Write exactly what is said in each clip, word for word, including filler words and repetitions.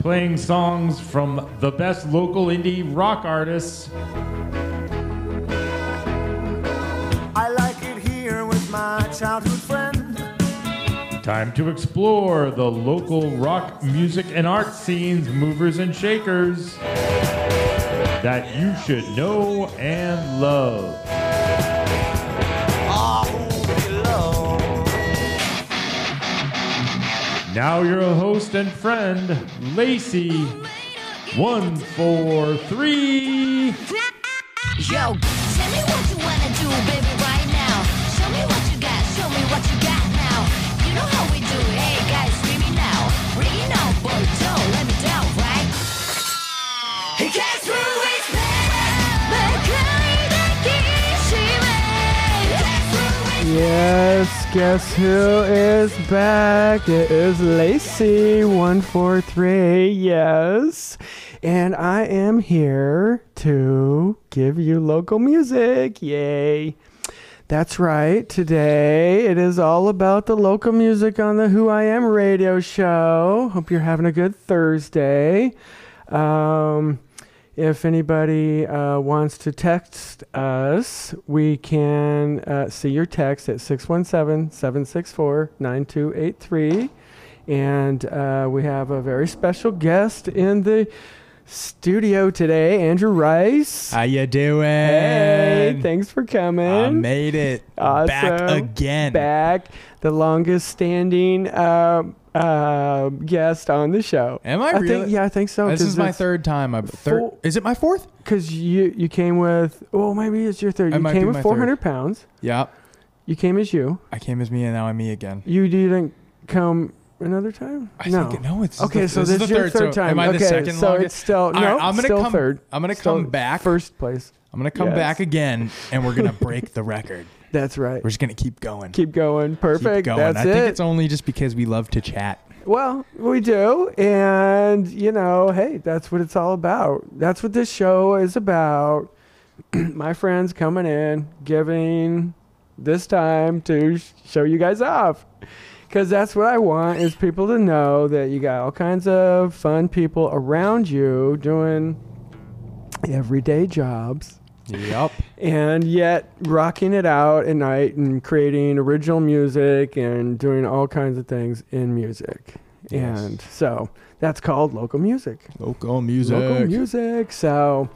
Playing songs from the best local indie rock artists. I like it here with my childhood friend. Time to explore the local rock music and art scenes, movers and shakers that you should know and love. Oh, love. Now your host and friend, Lacey one forty-three. Yo, tell me what you wanna do, baby, right now. Show me what you got, show me what you got now. You know how we do it, hey guys, scream it now. Bring it out, boy, don't let me down, right? He can't through it. Yes, guess who is back? It is Lacey one forty-three, yes. And I am here to give you local music, yay. That's right, today it is all about the local music on the Who I Am radio show. Hope you're having a good Thursday. Um... If anybody uh, wants to text us, we can uh, see your text at six one seven, seven six four, nine two eight three. And uh, we have a very special guest in the studio today, Andrew Rice. How you doing? Hey, thanks for coming. I made it. Awesome. Back again. Back, the longest standing uh, uh guest on the show. Am I, I really? Think, yeah, I think so. This is my third time. My third. Full, is it my fourth? Because you you came with. Well, maybe it's your third. It you came with four hundred third. Pounds. Yeah. You came as you. I came as me, and now I'm me again. You didn't come another time. I no. Think, no, it's okay. The, so this is the your third, third time. So am I okay, the second? So longest? It's still no. Right, I'm gonna still come, third. I'm gonna come still back first place. I'm gonna come yes. back again, and we're gonna break the record. That's right. We're just going to keep going. Keep going. Perfect. Keep going. That's I it. I think it's only just because we love to chat. Well, we do. And, you know, hey, that's what it's all about. That's what this show is about. My friends coming in, giving this time to sh- show you guys off. Because that's what I want is people to know that you got all kinds of fun people around you doing everyday jobs. Yep. And yet rocking it out at night and creating original music and doing all kinds of things in music. Yes. And so that's called local music. Local music. Local music. So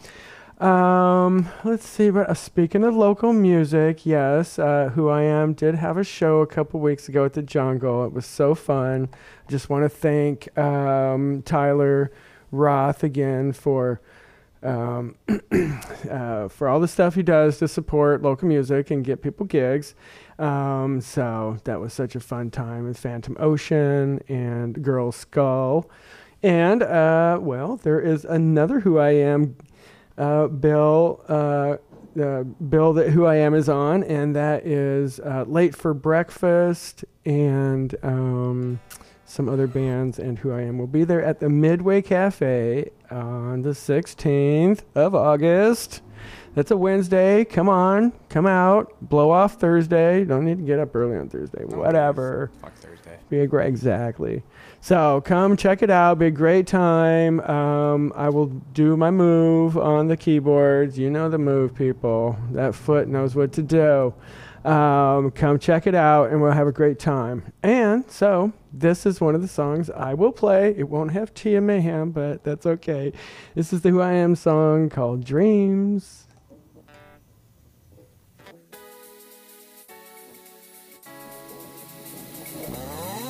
um, let's see. But uh, speaking of local music, yes, uh, Who I Am did have a show a couple weeks ago at the Jungle. It was so fun. Just want to thank um, Tyler Roth again for... Um, uh, for all the stuff he does to support local music and get people gigs. Um, so that was such a fun time with Phantom Ocean and Girl Skull. And, uh, well, there is another Who I Am uh, bill, uh, uh, bill that Who I Am is on, and that is uh, Late for Breakfast and um, some other bands, and Who I Am will be there at the Midway Cafe on the sixteenth of August. That's a Wednesday. Come on. Come out. Blow off Thursday. Don't need to get up early on Thursday. Oh, whatever. Fuck Thursday. Be a great, exactly. So come check it out. Be a great time. Um, I will do my move on the keyboards. You know the move, people. That foot knows what to do. Um, come check it out, and we'll have a great time. And so this is one of the songs I will play. It won't have Tia Mayhem, but that's okay. This is the Who I Am song called Dreams. Dream about you.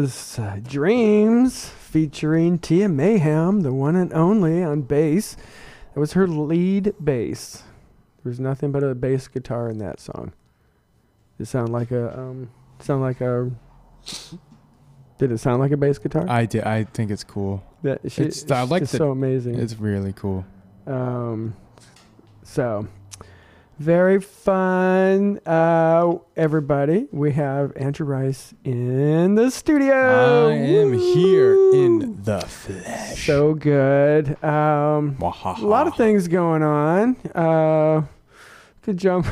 was uh, Dreams featuring Tia Mayhem, the one and only, on bass. That was her lead bass. There was nothing but a bass guitar in that song. It sounded like a um, sound like a. Did it sound like a bass guitar? I did. I think it's cool. That she, it's, it's I like just the, so amazing. It's really cool. Um, so very fun. Uh, everybody, we have Andrew Rice in the studio. I am Woo! Here in the flesh. So good. Um, a lot of things going on. Uh, could jump,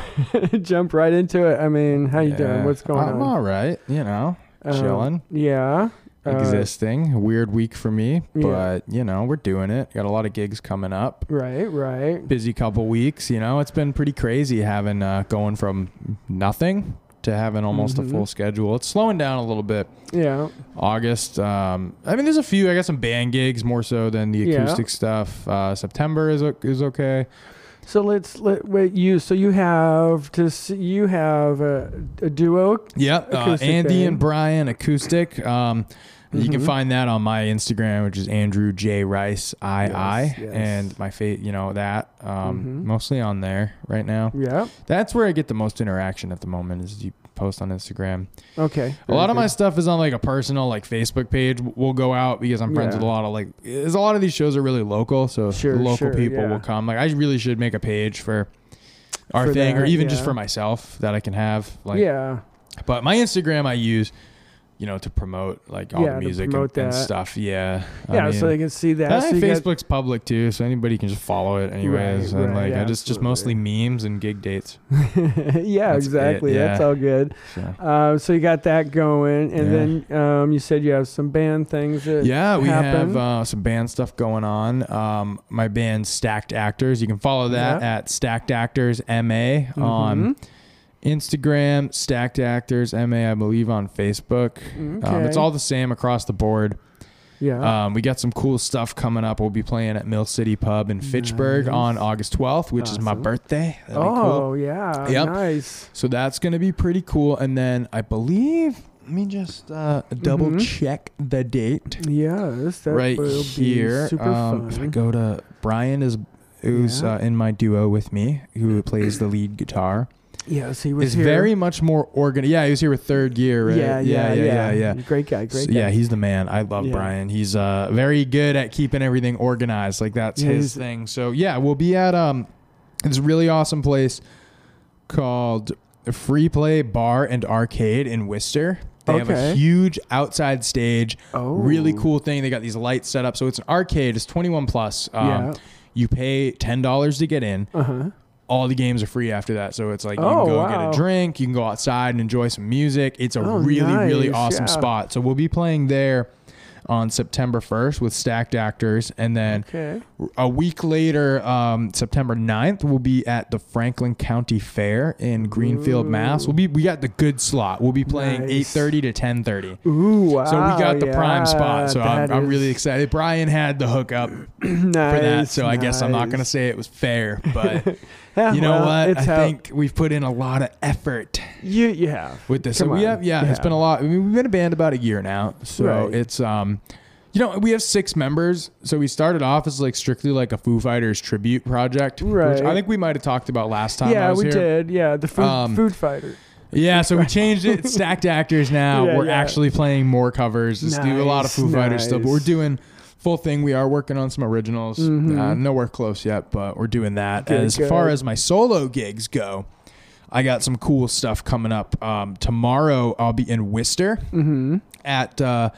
jump right into it. I mean, how you yeah. doing? What's going I'm on? I'm all right. You know. Chilling, um, yeah, uh, existing. Weird week for me, but yeah. you know, we're doing it. Got a lot of gigs coming up. Right, right. Busy couple weeks. You know, it's been pretty crazy having uh, going from nothing to having almost mm-hmm. a full schedule. It's slowing down a little bit. Yeah. August. Um, I mean, there's a few. I got some band gigs more so than the acoustic yeah. stuff. Uh, September is is okay. So let's let wait you. So you have to see, you have a, a duo. Yeah, uh, Andy band. and Brian acoustic. Um, mm-hmm. You can find that on my Instagram, which is Andrew J Rice I yes, I, yes. and my fate. You know that um, mm-hmm. mostly on there right now. Yeah, that's where I get the most interaction at the moment. Is you post on Instagram. Okay. A lot good. of my stuff is on like a personal like Facebook page. We'll go out because I'm friends yeah. with a lot of like. There's a lot of these shows are really local, so sure, local sure, people yeah. will come. Like I really should make a page for our for thing, that, or even yeah. just for myself that I can have. Like yeah. But my Instagram I use, you know, to promote like all yeah, the music and, and stuff. Yeah. Yeah, I mean, so they can see that. So Facebook's got... public too, so anybody can just follow it anyways. Right, and right, like yeah, I just, just mostly memes and gig dates. yeah, That's exactly. Yeah. That's all good. So. Uh, so you got that going, and yeah. then um, you said you have some band things. That yeah, we happen. have uh, some band stuff going on. Um, my band Stacked Actors. You can follow that yeah. at Stacked Actors M A mm-hmm. on Instagram, Stacked Actors M A, I believe, on Facebook. Okay. Um, it's all the same across the board. Yeah. Um, we got some cool stuff coming up. We'll be playing at Mill City Pub in nice. Fitchburg on August twelfth, which awesome. is my birthday. That'd oh, cool. yeah. Yep. Nice. So that's going to be pretty cool. And then I believe, let me just uh, double mm-hmm. check the date. Yes. That right will here. Be super um, fun. If I go to Brian, is who's yeah. uh, in my duo with me, who plays the lead guitar. Yeah, so he was here. He's very much more organized. Yeah, he was here with Third Gear, right? Yeah, yeah, yeah, yeah. yeah, yeah. Great guy, great guy. Yeah, he's the man. I love yeah. Brian. He's uh, very good at keeping everything organized. Like, that's yeah, his thing. So, yeah, we'll be at um, this really awesome place called Free Play Bar and Arcade in Worcester. They okay. have a huge outside stage. Oh. Really cool thing. They got these lights set up. So, it's an arcade. It's twenty-one plus. Um, yeah. You pay ten dollars to get in. Uh-huh. All the games are free after that. So it's like you oh, can go wow. get a drink. You can go outside and enjoy some music. It's a oh, really, nice. really awesome yeah. spot. So we'll be playing there on September first with Stacked Actors. And then okay. a week later, um, September ninth, we'll be at the Franklin County Fair in Greenfield, Ooh. Mass. We'll be, we got the good slot. We'll be playing nice. eight thirty to ten thirty. Ooh, wow. So we got the yeah, prime spot. So I'm, is... I'm really excited. Brian had the hookup nice, for that. So nice. I guess I'm not going to say it was fair, but... Yeah, you know well, what? I how, think we've put in a lot of effort. You, you have with this. Come so we have, yeah, yeah, it's been a lot. I mean, we've been a band about a year now, so right. it's um, you know, we have six members. So we started off as like strictly like a Foo Fighters tribute project, right? Which I think we might have talked about last time. Yeah, I was we here. did. Yeah, the food, um, food fighter. Yeah, so we changed it. It's Stacked Actors now. Yeah, we're yeah. actually playing more covers. Let's nice, do a lot of Foo nice. Fighters stuff. But we're doing. Full thing. We are working on some originals. Mm-hmm. Uh, nowhere close yet, but we're doing that. Good, as good. far as my solo gigs go, I got some cool stuff coming up. Um, tomorrow, I'll be in Worcester mm-hmm. at uh,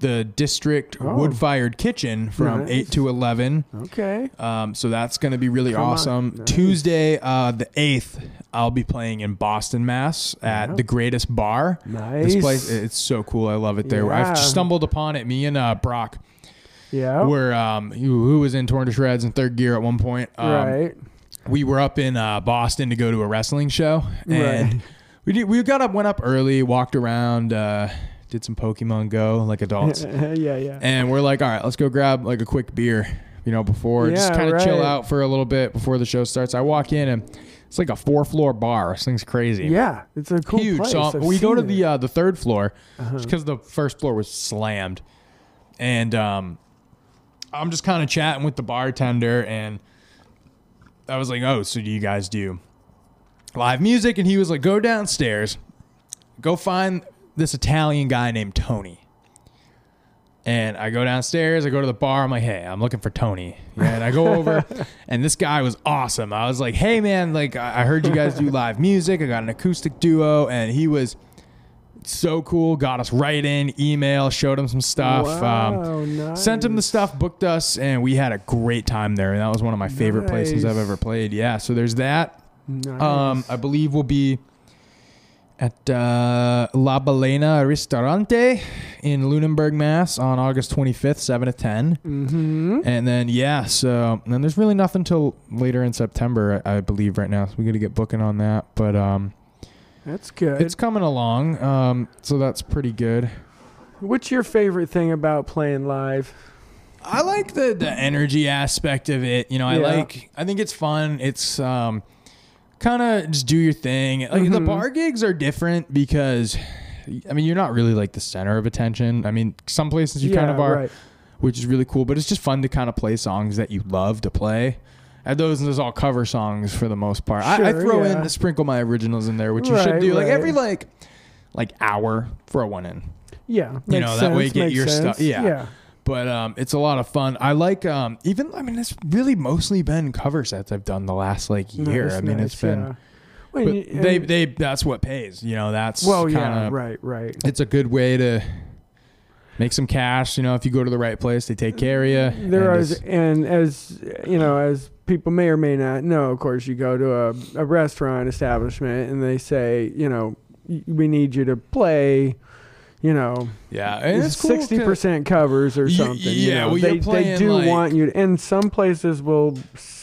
the District oh. Wood Fired Kitchen from nice. eight to eleven. Okay. Um, so that's going to be really Come awesome. Nice. Tuesday, uh, the eighth, I'll be playing in Boston, Mass at wow. The Greatest Bar. Nice. This place, it's so cool. I love it there. Yeah. I've just stumbled upon it. Me and uh, Brock. Yeah, where um, who, who was in Torn to Shreds and Third Gear at one point. Um, right, we were up in uh, Boston to go to a wrestling show, and right. we did, we got up, went up early, walked around, uh, did some Pokemon Go like adults. yeah, yeah. And we're like, all right, let's go grab like a quick beer, you know, before yeah, just kind of right. chill out for a little bit before the show starts. I walk in and It's like a four-floor bar. This thing's crazy. Yeah, it's a cool huge. Place. So I've we go to it. the uh, the third floor because uh-huh. the first floor was slammed, and um, I'm just kind of chatting with the bartender, and I was like, "Oh, so do you guys do live music?" And he was like, "Go downstairs, go find this Italian guy named Tony." And I go downstairs, I go to the bar, I'm like, "Hey, I'm looking for Tony." Yeah, and I go over, and this guy was awesome. I was like, "Hey, man, like, I heard you guys do live music. I got an acoustic duo," and he was so cool, got us right in, email, showed him some stuff, wow, um, nice. Sent him the stuff, booked us, and we had a great time there. And that was one of my favorite nice. places I've ever played. Yeah, so there's that. Nice. Um, I believe we'll be at uh, La Balena Restaurante in Lunenburg, Mass on August twenty-fifth, seven to ten. Mm-hmm. And then, yeah, so and then there's really nothing till later in September, I, I believe, right now. So we got to get booking on that. But um, that's good. It's coming along. Um, so that's pretty good. What's your favorite thing about playing live? I like the, the energy aspect of it. You know, I yeah. like, I think it's fun. It's, um, kind of just do your thing. Like mm-hmm. the bar gigs are different because, I mean, you're not really like the center of attention. I mean, some places you yeah, kind of are, right. which is really cool. But it's just fun to kind of play songs that you love to play. At those, and those all cover songs for the most part. Sure, I, I throw yeah. in, sprinkle my originals in there, which right, you should do right. like every like like hour. Throw one in. Yeah, you know sense, that way you get your stuff. Yeah. yeah. But um, it's a lot of fun. I like um, even. I mean, it's really mostly been cover sets I've done the last like year. No, I mean, nice, it's been. Yeah. But you, they they that's what pays. You know, that's well, kinda, yeah, right, right. It's a good way to make some cash. You know, if you go to the right place, they take care of you. There are, and as you know, as people may or may not know, of course, you go to a, a restaurant establishment and they say, you know, we need you to play. You know, yeah, and it's sixty percent cool covers or something. Y- yeah, you know, well, they they do like, want you, to, and some places will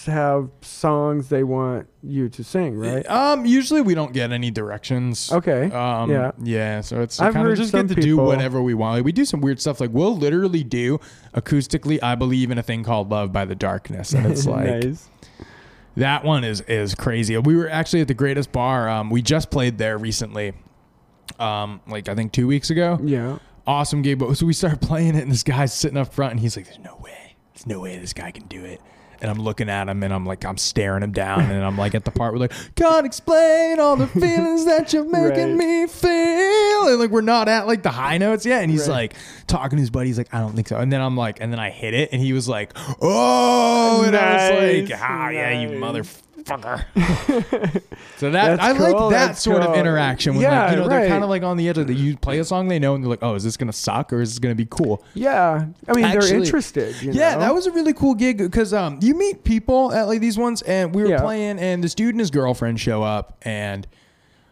have songs they want you to sing, right? Um, usually we don't get any directions. Okay. Um, yeah, yeah. So it's kind of just get to people, do whatever we want. Like, we do some weird stuff. Like we'll literally do acoustically. I believe in a thing called "Love by the Darkness," and it's like nice. That one is is crazy. We were actually at the Greatest Bar. Um, we just played there recently. Um, like I think two weeks ago. Yeah. Awesome gig. But so we start playing it and this guy's sitting up front and he's like, "There's no way. There's no way this guy can do it." And I'm looking at him and I'm like, I'm staring him down and I'm like at the part where like, "Can't explain all the feelings that you're making right. me feel." And like, we're not at like the high notes yet. And he's right. like talking to his buddies, like, "I don't think so." And then I'm like, and then I hit it and he was like, "Oh," and nice, I was like, "Ah, nice. Yeah, you motherfucker." So that that's I cool, like that that's sort cool. of interaction with yeah, like, you know, right. they're kind of like on the edge of the, you play a song they know and they're like, "Oh, is this gonna suck or is this gonna be cool?" Yeah, I mean actually, they're interested. You yeah, know? That was a really cool gig because um, you meet people at like these ones, and we were yeah. playing, and this dude and his girlfriend show up, and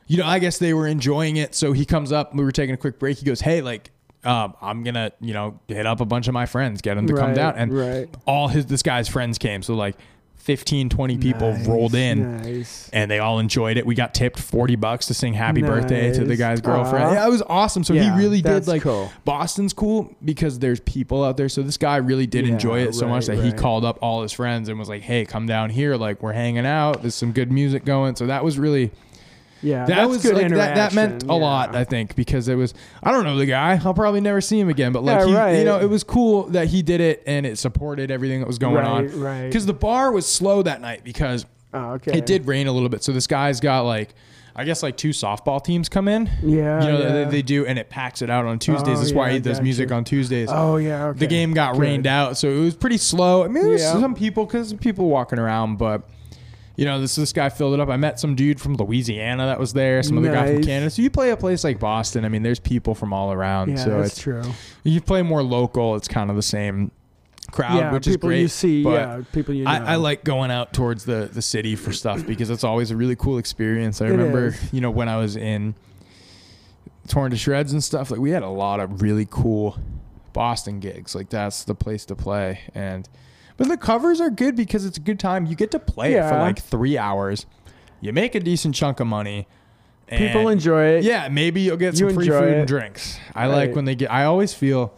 you know, I guess they were enjoying it, so he comes up. We were taking a quick break. He goes, "Hey, like. Um, I'm gonna, you know, hit up a bunch of my friends, get them to right, come down," and right. all his this guy's friends came. So like fifteen, twenty people nice, rolled in, nice. And they all enjoyed it. We got tipped forty bucks to sing "Happy nice. Birthday" to the guy's girlfriend. Uh, yeah, it was awesome. So yeah, he really did like cool. Boston's cool because there's people out there. So this guy really did yeah, enjoy it right, so much that right. he called up all his friends and was like, "Hey, come down here. Like we're hanging out. There's some good music going." So that was really. Yeah, that was good like, that, that meant a yeah. lot, I think, because it was, I don't know the guy. I'll probably never see him again. But like, yeah, he, right. you know, it was cool that he did it and it supported everything that was going right, on. Right. Because the bar was slow that night because oh, okay. it did rain a little bit. So this guy's got like, I guess like two softball teams come in. Yeah. You know, yeah. They, they do. And it packs it out on Tuesdays. Oh, That's yeah, why he does music you. on Tuesdays. Oh, yeah. Okay. The game got good. rained out. So it was pretty slow. I mean, there was yeah. some people because people walking around, but. You know, this this guy filled it up. I met some dude from Louisiana that was there, some nice. other guy from Canada. So you play a place like Boston. I mean, there's people from all around. Yeah, so that's it's, true. You play more local, it's kind of the same crowd, yeah, which is great. You see, yeah, people you know. I, I like going out towards the, the city for stuff because it's always a really cool experience. I it remember, is. you know, when I was in Torn to Shreds and stuff, like we had a lot of really cool Boston gigs. Like that's the place to play. And... But the covers are good because it's a good time. You get to play yeah. it for like three hours. You make a decent chunk of money. And people enjoy it. Yeah, maybe you'll get some you free food it. and drinks. I right. like when they get... I always feel...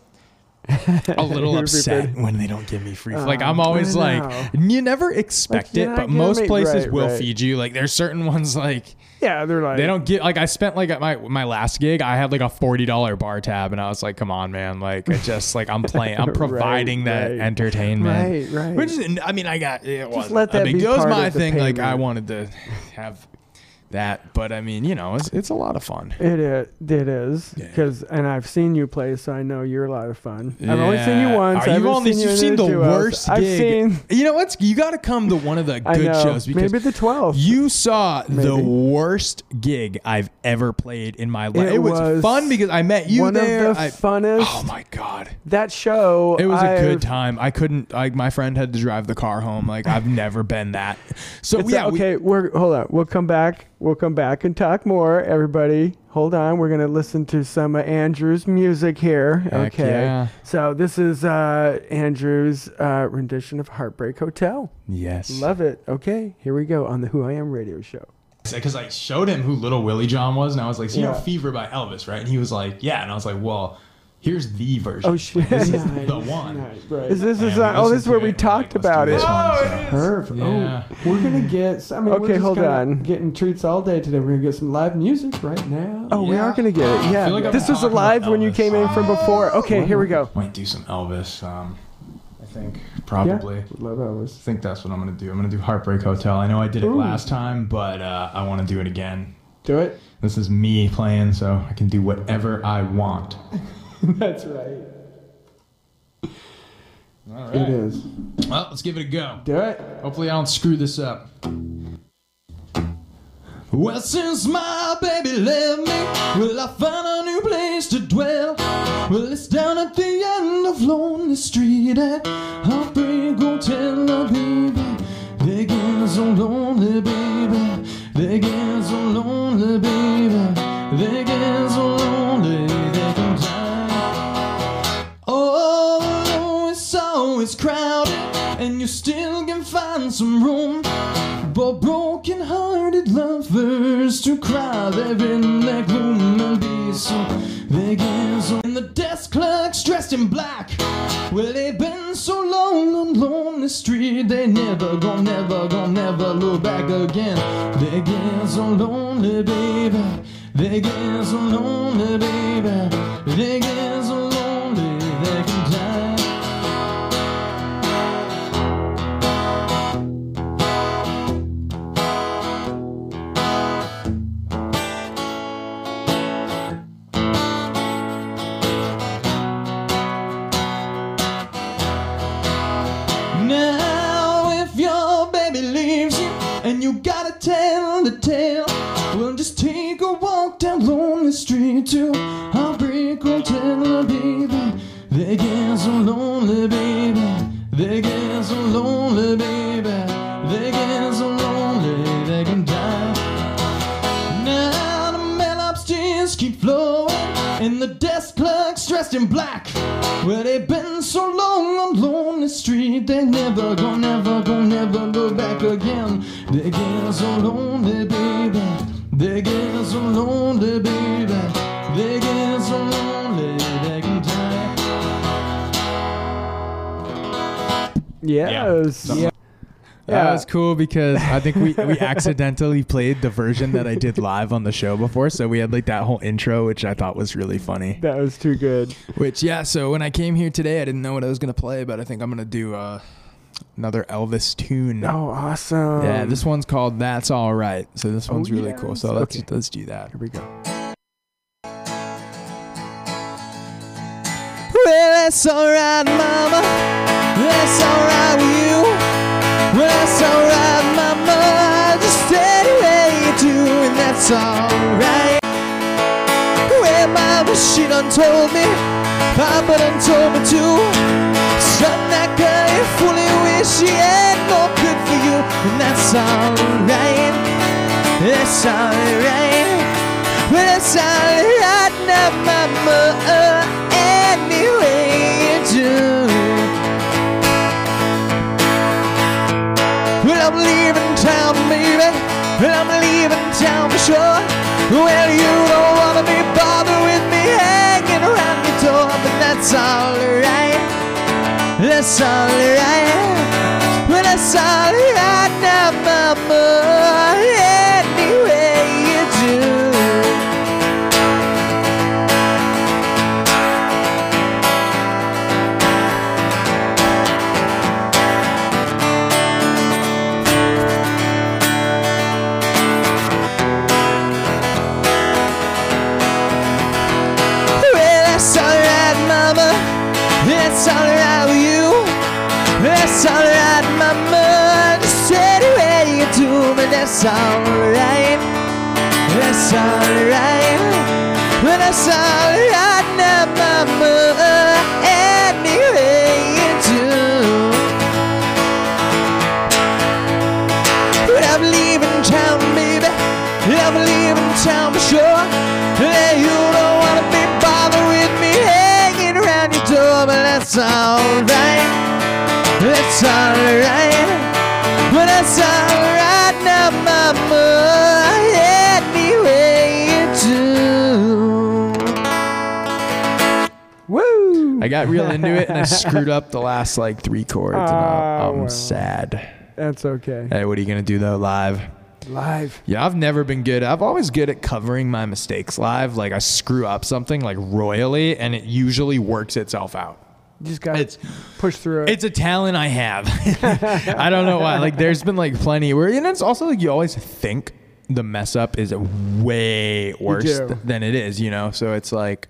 a little upset when they don't give me free food. Um, like I'm always like, you never expect like, it, but most me, places right, will right. feed you. Like there's certain ones like yeah, they're like they don't get. Like I spent like at my my last gig, I had like a forty dollar bar tab, and I was like, come on, man. Like I just like I'm playing, I'm providing right, that right. entertainment. Right, right. Which is, I mean, I got it was that, I mean, that was my thing. Payment. Like I wanted to have. That, but I mean, you know, it's it's a lot of fun. It is, it is, because yeah. and I've seen you play, so I know you're a lot of fun. Yeah. I've only seen you once. Are I've you only seen you've seen the worst gig. I've seen. You know what's you got to come to one of the good shows because maybe the twelfth. You saw maybe. the worst gig I've ever played in my life. It, it was, was fun because I met you one there. Of the I, funnest. Oh my god, that show! It was I've, a good time. I couldn't. Like my friend had to drive the car home. Like I've never been that. So yeah, a, okay. We, we're hold on. We'll come back. We'll come back and talk more. Everybody, hold on. We're going to listen to some uh, Andrew's music here. Heck okay. Yeah. So this is uh, Andrew's uh, rendition of Heartbreak Hotel. Yes. Love it. Okay. Here we go on the Who I Am radio show. Because I showed him who Little Willie John was, and I was like, so you yeah. know Fever by Elvis, right? And he was like, yeah. And I was like, well... Here's the version. Oh shit! This is nice. the one. Nice. Right. Is this is uh, oh this is where we talked like, about it. Oh, one, so. It perfect. Yeah. Oh, we're gonna get. I mean, okay, we're just hold on. Getting treats all day today. We're gonna get some live music right now. Oh, yeah. we are gonna get it. Yeah. Like this was live when you came in from before. Okay, here we go. Might do some Elvis. Um, I think probably. Yeah, love Elvis. I think that's what I'm gonna do. I'm gonna do Heartbreak Hotel. I know I did it Ooh. last time, but uh, I want to do it again. Do it. This is me playing, so I can do whatever I want. That's right. All right. It is. Well, let's give it a go. Do it. Hopefully I don't screw this up. Well, since my baby left me, will I find a new place to dwell? Well, it's down at the end of Lonely Street at Heartbreak Hotel, baby. They get so lonely, baby. They get so lonely, baby. They get so lonely. It's crowded and you still can find some room for broken-hearted lovers to cry. They've been their gloom and be so they get so. And the desk clerks dressed in black, well, they've been so long on Lonely Street. They never gon' never gon' never look back again. They get so lonely, baby. They get so lonely, baby. They get so lonely they can die. Tell the tale. We'll just take a walk down Lonely Street to Heartbreak Hotel, baby. They get so lonely, baby. They get so lonely, baby. They get so lonely they can die. Now the men upstairs keep flowing, and the desk clerks dressed in black, well, they've been so long on Lonely Street. They never gon' never gon' never look back again. They get so lonely, baby. They get so lonely, baby. They get so lonely they can die. Yes. Yeah. Yeah. Yeah. That was cool because I think we, we accidentally played the version that I did live on the show before. So we had like that whole intro, which I thought was really funny. That was too good. Which, yeah. So when I came here today, I didn't know what I was going to play, but I think I'm going to do uh, another Elvis tune. Oh, awesome. Yeah. This one's called That's All Right. So this one's oh, really yes. cool. So let's, okay. let's do that. Here we go. Well, that's all right, mama. That's all right with you. Well, that's alright, mama, I just stay where you do, and that's alright. Well, mama, she done told me, papa done told me too. Son, that girl, you fully wish she had more good for you, and that's alright. That's alright. Well, that's alright now, mama, uh, any way you do. Well, I'm leaving town, baby. Well, I'm leaving town for sure. Well, you don't wanna be bothered with me hanging around your door, but that's alright. That's alright. Well, that's alright now, mama. Any way you do. It's alright with you. It's alright, mama. Just anywhere you do, but that's alright. That's alright. But that's alright now, mama. Anywhere you do. But I'm leaving town, baby. I'm leaving town for sure. Hey, you don't wanna be bothered with me. Hanging around your door, but that's alright, that's alright, but that's alright now, mama, anyway you do. Woo! I got real into it and I screwed up the last like three chords. Oh, and I, I'm wow. sad. That's okay. Hey, what are you gonna do though, live? Live. Yeah, I've never been good. I've always good at covering my mistakes live. Like I screw up something like royally and it usually works itself out. You just got to push through it. It's a talent I have. I don't know why. Like, there's been, like, plenty where, and it's also, like, you always think the mess up is way worse th than it is, you know? So it's, like...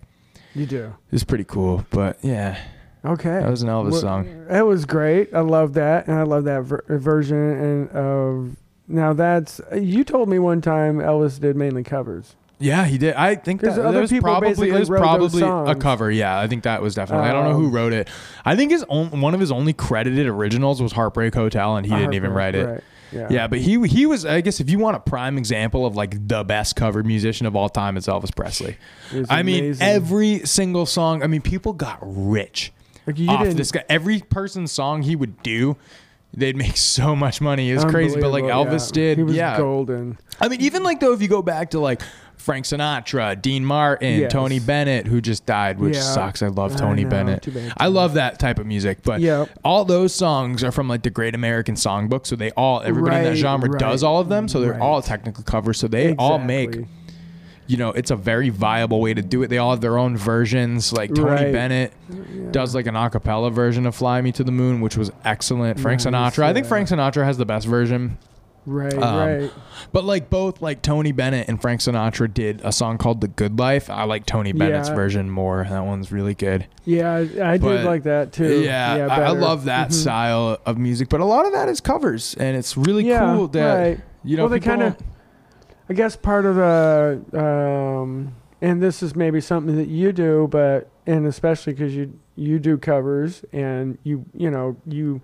You do. It's pretty cool, but, yeah. Okay. That was an Elvis well, song. It was great. I love that, and I love that ver version. And uh, now that's... You told me one time Elvis did mainly covers. Yeah, he did. I think that other was people probably, was probably a cover. Yeah, I think that was definitely. Um, I don't know who wrote it. I think his own, one of his only credited originals was Heartbreak Hotel, and he didn't even write it. Right. Yeah. yeah, but he he was, I guess, if you want a prime example of like the best cover musician of all time, it's Elvis Presley. It's I amazing. mean, every single song. I mean, people got rich like you off didn't. this guy. Every person's song he would do, they'd make so much money. It was crazy, but like Elvis yeah. did. He was yeah. golden. I mean, even like though, if you go back to like Frank Sinatra, Dean Martin, yes. Tony Bennett, who just died, which yeah. sucks. I love Tony I know, Bennett. Too bad, too bad. I love that type of music, but yep. all those songs are from like the Great American Songbook, so they all everybody right, in that genre right, does all of them, so they're right. all technical covers, so they exactly. all make, you know, it's a very viable way to do it. They all have their own versions. Like Tony right. Bennett yeah. does like an a cappella version of Fly Me to the Moon, which was excellent. Frank nice, Sinatra. Yeah. I think Frank Sinatra has the best version. Right, um, right. But like both like Tony Bennett and Frank Sinatra did a song called The Good Life. I like Tony Bennett's yeah. version more. That one's really good. Yeah, I, I but, did like that too. Yeah, yeah I, I love that mm-hmm. style of music. But a lot of that is covers, and it's really yeah, cool that right. you know. Well, they kind of, I guess, part of the, um, and this is maybe something that you do, but and especially because you you do covers and you you know you.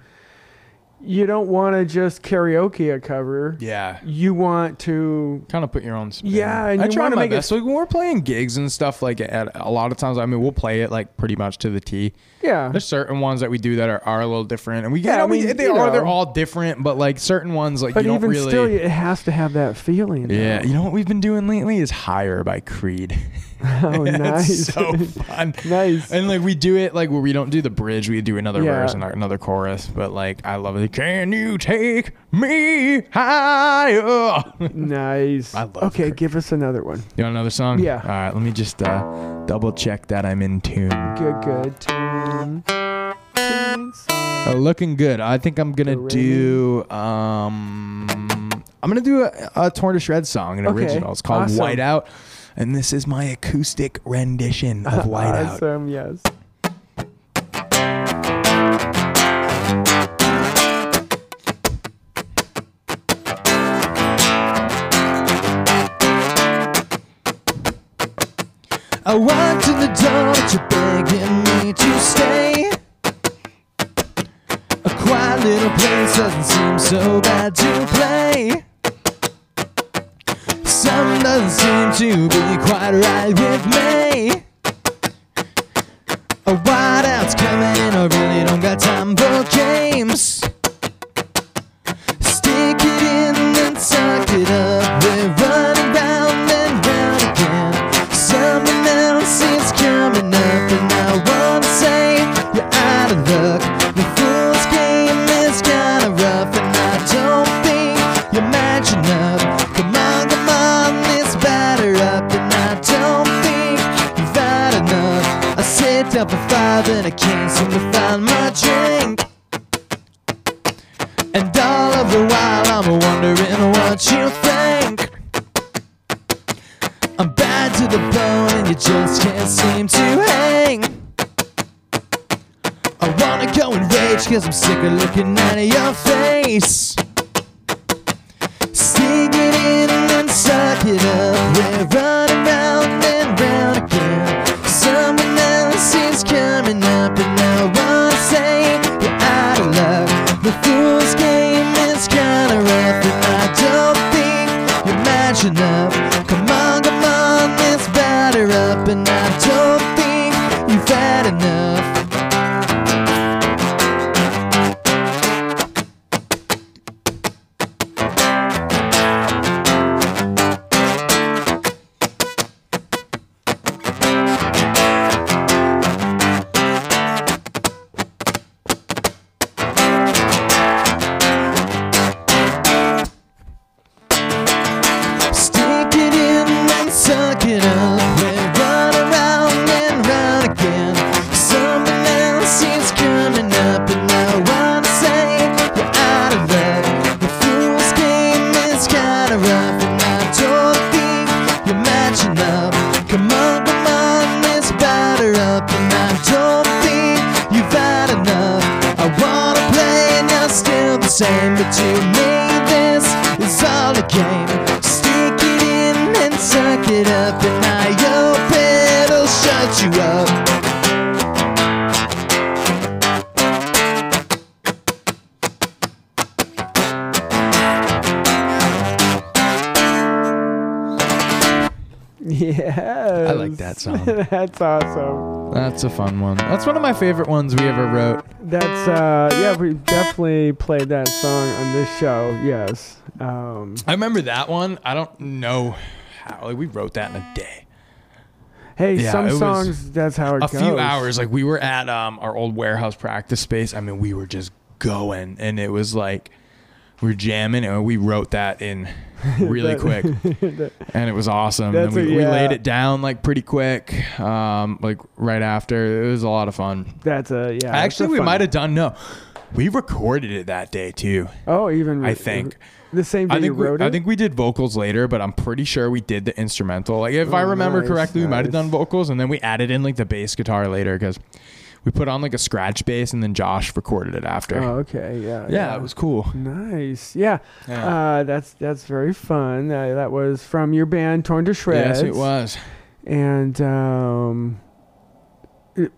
You don't want to just karaoke a cover. Yeah. You want to... Kind of put your own spin. Yeah. And I you try to my make best. So when we're playing gigs and stuff, like at, a lot of times, I mean, we'll play it like pretty much to the T. Yeah. There's certain ones that we do that are, are a little different. And we yeah, you know, I mean, we, they are, know. they're all different, but like certain ones, like but you don't really... But even still, it has to have that feeling. Yeah. Though. You know what we've been doing lately is Higher by Creed. Oh, nice. It's so fun. Nice. And like we do it like where we don't do the bridge. We do another yeah. verse and another chorus. But like, I love it. Can you take me higher? Nice. I love okay, her. Give us another one. You want another song? Yeah. All right, let me just uh, double check that I'm in tune. Good, good tune. Oh, looking good. I think I'm gonna do. Um, I'm gonna do a, a Torn to Shreds song, an okay. original. It's called awesome. White Out, and this is my acoustic rendition of White Out. Awesome. Yes. I walked to the door, but you're begging me to stay. A quiet little place doesn't seem so bad to play. Something doesn't seem to be quite right with me. A white out's coming and I really don't got time for games. Stick it in and suck it up, we're running round and round again. Something else is coming up and I want to wondering what you think. I'm bad to the bone and you just can't seem to hang. I wanna go and rage cause I'm sick of looking at your face. Stick it in and then suck it up. We're running round and round again. Someone else is coming up and I wanna say you're out of luck. The fool's game is kinda rough and I don't think you're matching up. Come on, come on, let's batter up and I don't think you've had enough. Yeah, I like that song. That's awesome. That's a fun one. That's one of my favorite ones we ever wrote. That's uh, yeah, we definitely played that song on this show. Yes, um, I remember that one. I don't know how we wrote that in a day. Hey, yeah, some songs that's how it goes. A few hours. Like we were at um our old warehouse practice space. I mean, we were just going, and it was like. We're jamming and we wrote that in really quick and it was awesome. And we, a, yeah. we laid it down like pretty quick, um, like right after. It was a lot of fun. That's a, yeah. Actually, a we might have done, no, we recorded it that day too. Oh, even. I think. The same day I think you wrote we, it? I think we did vocals later, but I'm pretty sure we did the instrumental. Like if oh, I remember nice, correctly, nice. we might have done vocals and then we added in like the bass guitar later because we put on like a scratch bass and then Josh recorded it after. Oh, okay. Yeah. Yeah. yeah. It was cool. Nice. Yeah. yeah. Uh, that's, that's very fun. Uh, that was from your band, Torn to Shreds. Yes, it was. And, um, it,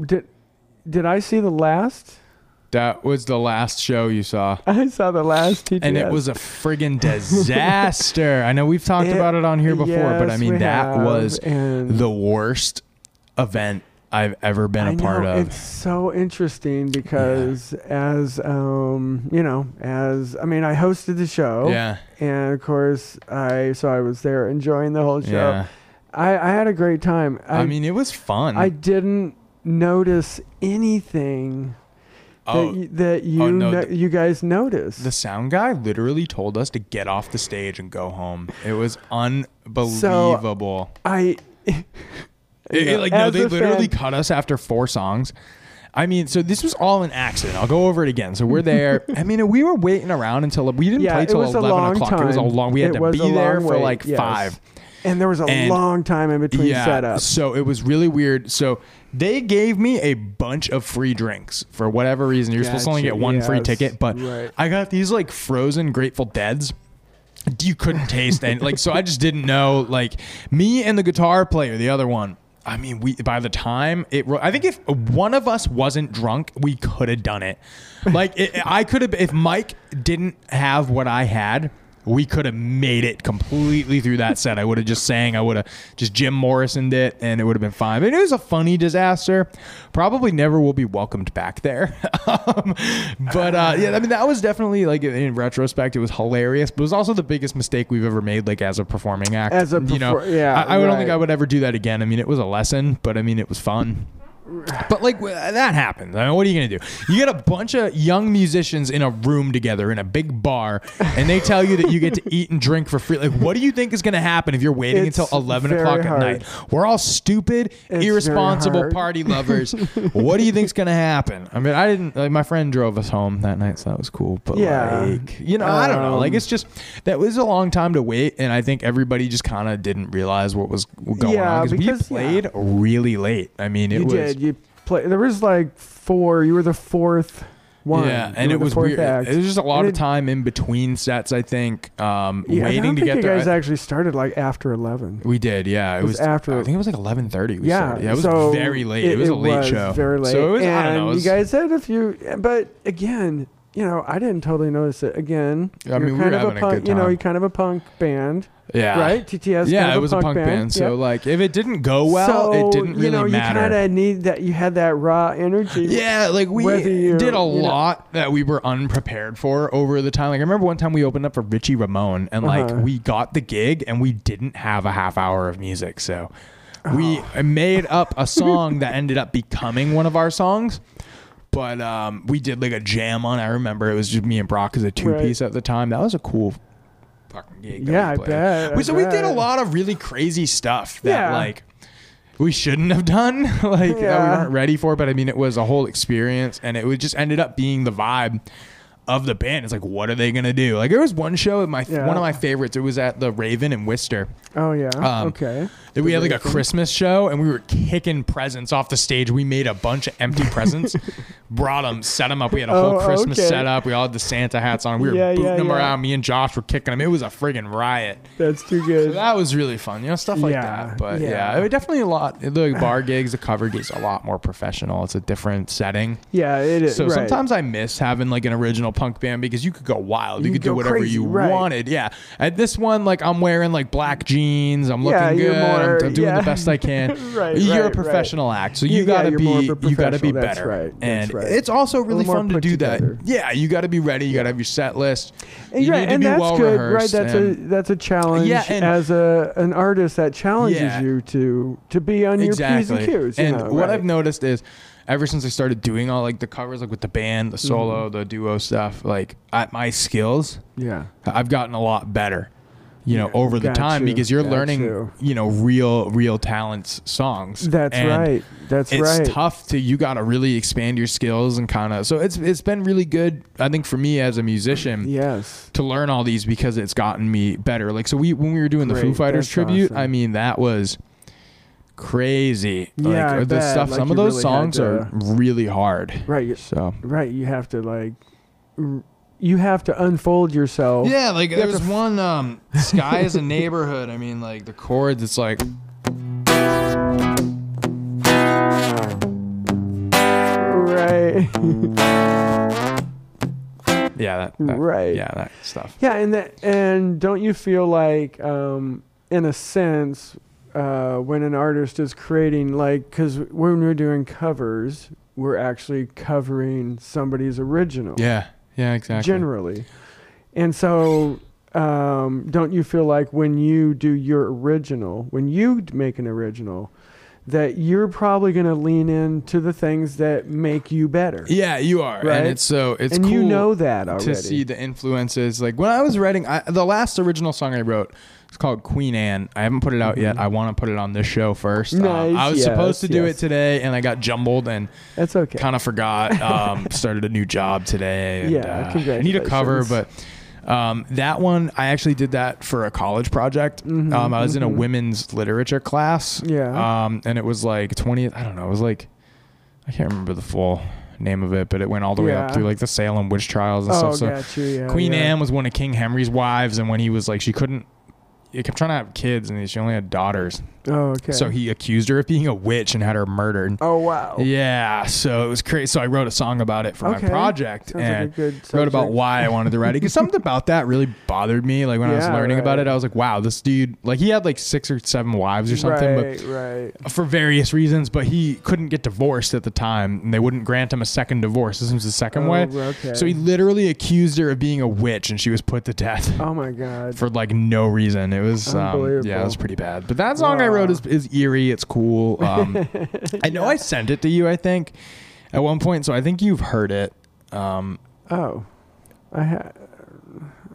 did, did I see the last? That was the last show you saw. I saw the last T T S. And it was a friggin' disaster. I know we've talked it, about it on here before, yes, but I mean, that have. was and the worst event I've ever been I a part know, of. It's so interesting because yeah. as, um, you know, as, I mean, I hosted the show yeah. and of course I, so I was there enjoying the whole show. Yeah. I, I had a great time. I, I mean, it was fun. I didn't notice anything oh. that, y- that you, oh, no, no, you guys noticed. The sound guy literally told us to get off the stage and go home. It was unbelievable. So I, It, it, like As no, they literally fan. cut us after four songs. I mean, so this was all an accident. I'll go over it again. So we're there. I mean, we were waiting around until we didn't yeah, play till eleven o'clock. Time. It was a long. We had it to be there for wait. like yes. five. And there was a and, long time in between yeah, setups. So it was really weird. So they gave me a bunch of free drinks for whatever reason. You're gotcha. supposed to only get one yes. free ticket, but right. I got these like frozen Grateful Deads. You couldn't taste any. Like so, I just didn't know. Like me and the guitar player, the other one. I mean, we. By the time it, I think if one of us wasn't drunk, we could have done it. Like it, I could have, if Mike didn't have what I had, we could have made it completely through that set. I would have just sang. I would have just Jim Morrison'd it, and it would have been fine. But it was a funny disaster. Probably never will be welcomed back there. um, but uh, yeah, I mean, that was definitely like in retrospect, it was hilarious. But it was also the biggest mistake we've ever made, like as a performing act. As a, perfor- you know, yeah, I, I don't right. think I would ever do that again. I mean, it was a lesson, but I mean, it was fun. But like that happens. I mean, what are you gonna do? You get a bunch of young musicians in a room together in a big bar, and they tell you that you get to eat and drink for free. Like, what do you think is gonna happen if you're waiting it's until eleven o'clock at night? We're all stupid, it's irresponsible party lovers. What do you think's gonna happen? I mean, I didn't. Like, my friend drove us home that night, so that was cool. But yeah, like, you know, um, I don't know. Like, it's just that was a long time to wait, and I think everybody just kind of didn't realize what was going yeah, on because we played yeah. really late. I mean, it you was. Did. You play. There was like four. You were the fourth one. Yeah, and it was weird. Act. It was just a lot it, of time in between sets. I think um, yeah, waiting I don't to think get there. You guys I, actually started like after eleven. We did. Yeah, it, it was, was after. I think it was like eleven thirty. Yeah, started. yeah, it was so very late. It, it was a late was show. Very late. So it was. And I don't know. It was, you guys had a few, but again, you know, I didn't totally notice it. Again, I mean, we were having a, punk, a good time. You know, you're kind of a punk band. Yeah. Right? T T S. Yeah, kind of it was a punk, punk band. band so, yeah. like, if it didn't go well, so, it didn't really you know, matter. You kind of need that. You had that raw energy. Yeah, like, we you, did a lot know. that we were unprepared for over the time. Like, I remember one time we opened up for Richie Ramone, and, uh-huh. like, we got the gig, and we didn't have a half hour of music. So, oh. we made up a song that ended up becoming one of our songs. But um, we did like a jam on. I remember it was just me and Brock as a two piece right. at the time. That was a cool fucking gig. Yeah, I bet. We, so bet. we did a lot of really crazy stuff that yeah. like we shouldn't have done, like yeah. that we weren't ready for. But I mean, it was a whole experience, and it just ended up being the vibe of the band. It's like, what are they gonna do? Like, there was one show at my yeah. one of my favorites. It was at the Raven in Worcester. Oh yeah. Um, okay. That we had like a Christmas show, and we were kicking presents off the stage. We made a bunch of empty presents, brought them, set them up. We had a whole oh, Christmas okay. setup. We all had the Santa hats on. We were yeah, booting yeah, them yeah. around. Me and Josh were kicking them. It was a friggin' riot. That's too good. So that was really fun. You know, stuff like yeah, that. But yeah, yeah it was definitely a lot. The bar gigs, the cover gigs, a lot more professional. It's a different setting. Yeah, it is. So right. sometimes I miss having like an original punk band because you could go wild. You, you could do whatever crazy, you right. wanted. Yeah. At this one, like, I'm wearing like black jeans. I'm looking yeah, good. More I'm doing yeah. the best I can. right, you're right, a professional right. act, so you yeah, gotta be you gotta be that's better. Right, and right. it's also really fun to do together. that. Yeah, you gotta be ready. You gotta have your set list. And you right, need to and be that's well good. Rehearsed. Right, that's and, a that's a challenge. Yeah, and, as a an artist, that challenges yeah, you to to be on exactly. your P's and Q's. You and know, what right. I've noticed is, ever since I started doing all like the covers, like with the band, the solo, mm-hmm. the duo stuff, like at my skills, yeah, I've gotten a lot better. You know, yeah, over the time you, because you're learning, you. you know, real, real talents songs. That's and right. That's it's right. It's tough to, you got to really expand your skills and kind of, so it's, it's been really good. I think for me as a musician, yes, to learn all these because it's gotten me better. Like, so we, when we were doing Great. the Foo Fighters that's tribute, awesome. I mean, that was crazy. Yeah. Like, the stuff, like some of those really songs to, are really hard. Right. So, right. You have to like, r- you have to unfold yourself. Yeah, like you there was f- one um, Sky is a Neighborhood. I mean, like the chords, it's like right. yeah, that, that right. Yeah, that stuff. Yeah, and that, and don't you feel like um, in a sense uh, when an artist is creating, like, because when we're doing covers, we're actually covering somebody's original. Yeah. Yeah, exactly. Generally. And so um, don't you feel like when you do your original, when you make an original, that you're probably going to lean into the things that make you better? Yeah, you are. Right? And it's so it's and cool you know that already. to see the influences. Like when I was writing, I, the last original song I wrote, it's called Queen Anne. I haven't put it out mm-hmm. yet. I want to put it on this show first. Nice, um, I was yes, supposed to do yes. it today, and I got jumbled and that's okay. kind of forgot. Um, started a new job today. And, yeah, uh, congratulations. I need a cover, but um, that one, I actually did that for a college project. Mm-hmm, um, I was mm-hmm. in a women's literature class. Yeah. Um, and it was like twentieth. I don't know. It was like, I can't remember the full name of it, but it went all the yeah. way up through like the Salem witch trials and oh, stuff. So got you. Yeah, Queen yeah. Anne was one of King Henry's wives, and when he was like, she couldn't. He kept trying to have kids, and she only had daughters. Oh, okay. So he accused her of being a witch and had her murdered. Oh, wow. Yeah, so it was crazy. So I wrote a song about it for okay. my project. Sounds and like a good wrote about why I wanted to write it. Because something about that really bothered me. Like when yeah, I was learning right. about it, I was like, wow, this dude, like he had like six or seven wives or something. Right, but right. for various reasons, but he couldn't get divorced at the time, and they wouldn't grant him a second divorce. This was the second oh, way. Okay. So he literally accused her of being a witch, and she was put to death. Oh, my God. For like no reason. It was, um, yeah, it was pretty bad. But that song wow. I road is, is eerie. It's cool. Um, I know yeah. I sent it to you, I think, at one point. So I think you've heard it. Um, oh, I ha-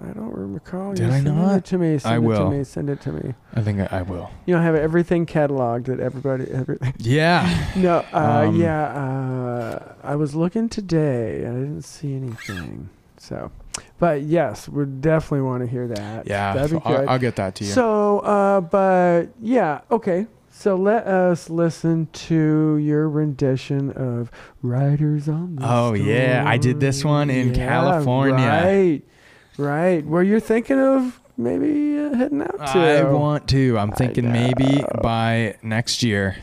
I don't recall. Did you I not? It to me. Send I it will. To me. Send it to me. I think I, I will. You know, I have everything cataloged that everybody. Everything. Yeah. no. Uh, um, yeah. Uh, I was looking today and I didn't see anything. So, but yes, we definitely want to hear that. Yeah. That'd be good. I'll, I'll get that to you. So, uh, but yeah. Okay. So let us listen to your rendition of Riders on the Oh, Storm. Yeah. I did this one in yeah, California. Right. Right. Where you're thinking of maybe uh, heading out to. I want to. I'm thinking maybe by next year.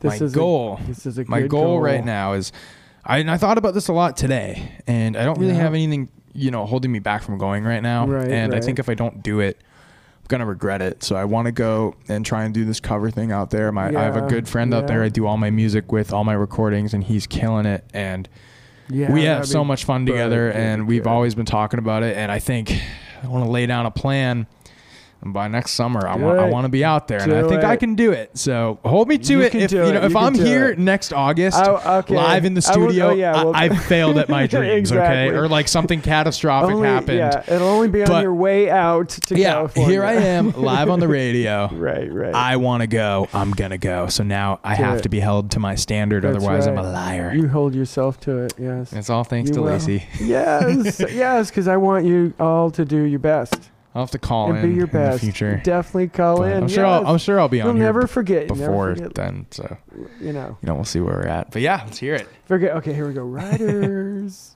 This my is goal. A, this is a my good goal. My goal right now is, I, and I thought about this a lot today, and I don't really yeah. have anything, you know, holding me back from going right now. Right, and right. I think if I don't do it, I'm going to regret it. So I want to go and try and do this cover thing out there. My, yeah, I have a good friend yeah. out there I do all my music with, all my recordings, and he's killing it. And Yeah, we have so much fun together, and we've good. always been talking about it. And I think I want to lay down a plan. And by next summer, do I want it. I want to be out there, do and I think it. I can do it. So hold me to you it. If you know, it. if you I'm here it. next August, I, okay. live in the studio, I, will, oh, yeah, we'll I, I failed at my dreams, exactly. okay, or like something catastrophic only, happened. Yeah, it'll only be but, on your way out to yeah, California. Here I am, live on the radio. right, right. I want to go. I'm gonna go. So now I do have it. to be held to my standard, That's otherwise right. I'm a liar. You hold yourself to it. Yes. It's all thanks you to will. Lacey. Yes, yes, because I want you all to do your best. I'll have to call and in, be your in best. the future. Definitely call but in. I'm sure, yes. I'll, I'm sure I'll be You'll on never here forget. before never forget. then. So, you know, you know, we'll see where we're at. But yeah, let's hear it. Forget. Okay, here we go. Riders.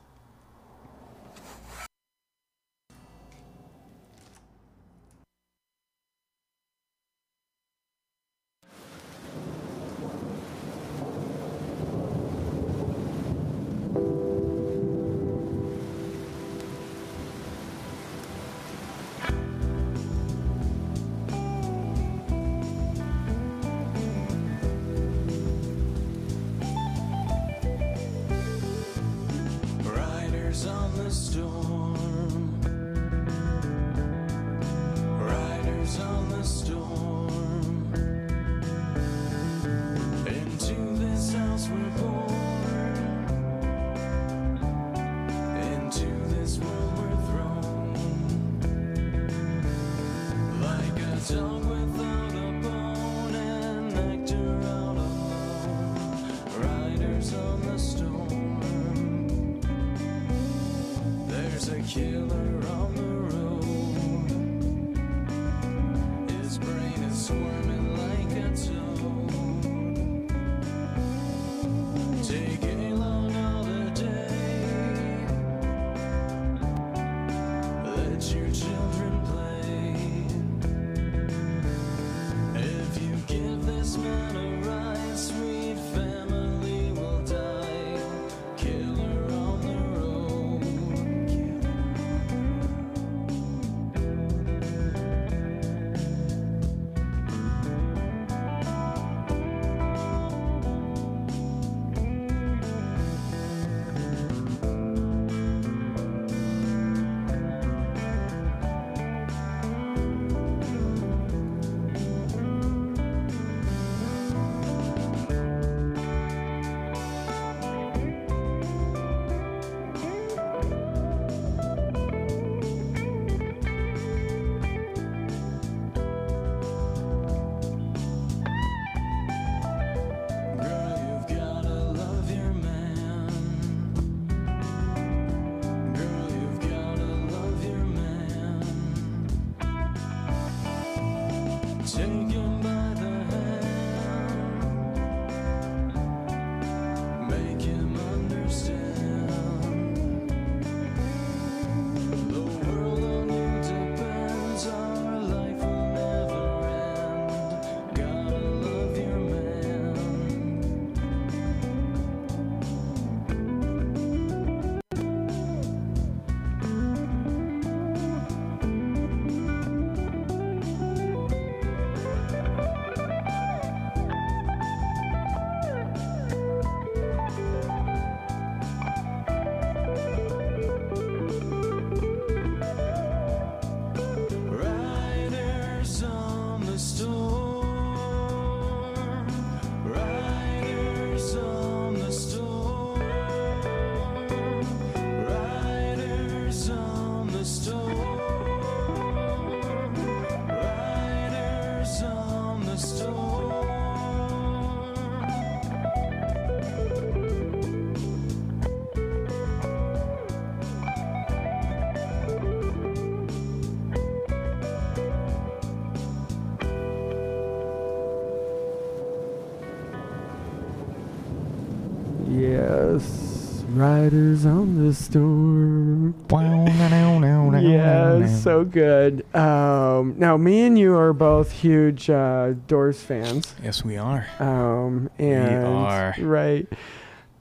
Riders on the Storm. Yeah, so good. Um, now, me and you are both huge uh, Doors fans. Yes, we are. Um, and, we are. Right.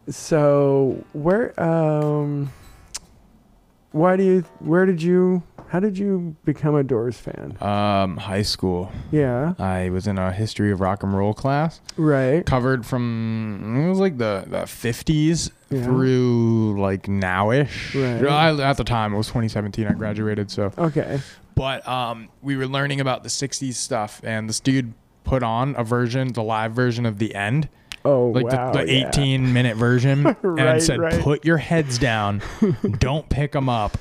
So, where, um, why do you, where did you, how did you become a Doors fan? Um, high school. Yeah. I was in a history of rock and roll class. Right. Covered from, it was like the, the fifties yeah. through like now-ish. Right. I, at the time, it was twenty seventeen, I graduated, so. Okay. But um, we were learning about the sixties stuff, and this dude put on a version, the live version of The End. Oh, like wow, the, the yeah. eighteen minute version right, and said, right. put your heads down. Don't pick them up.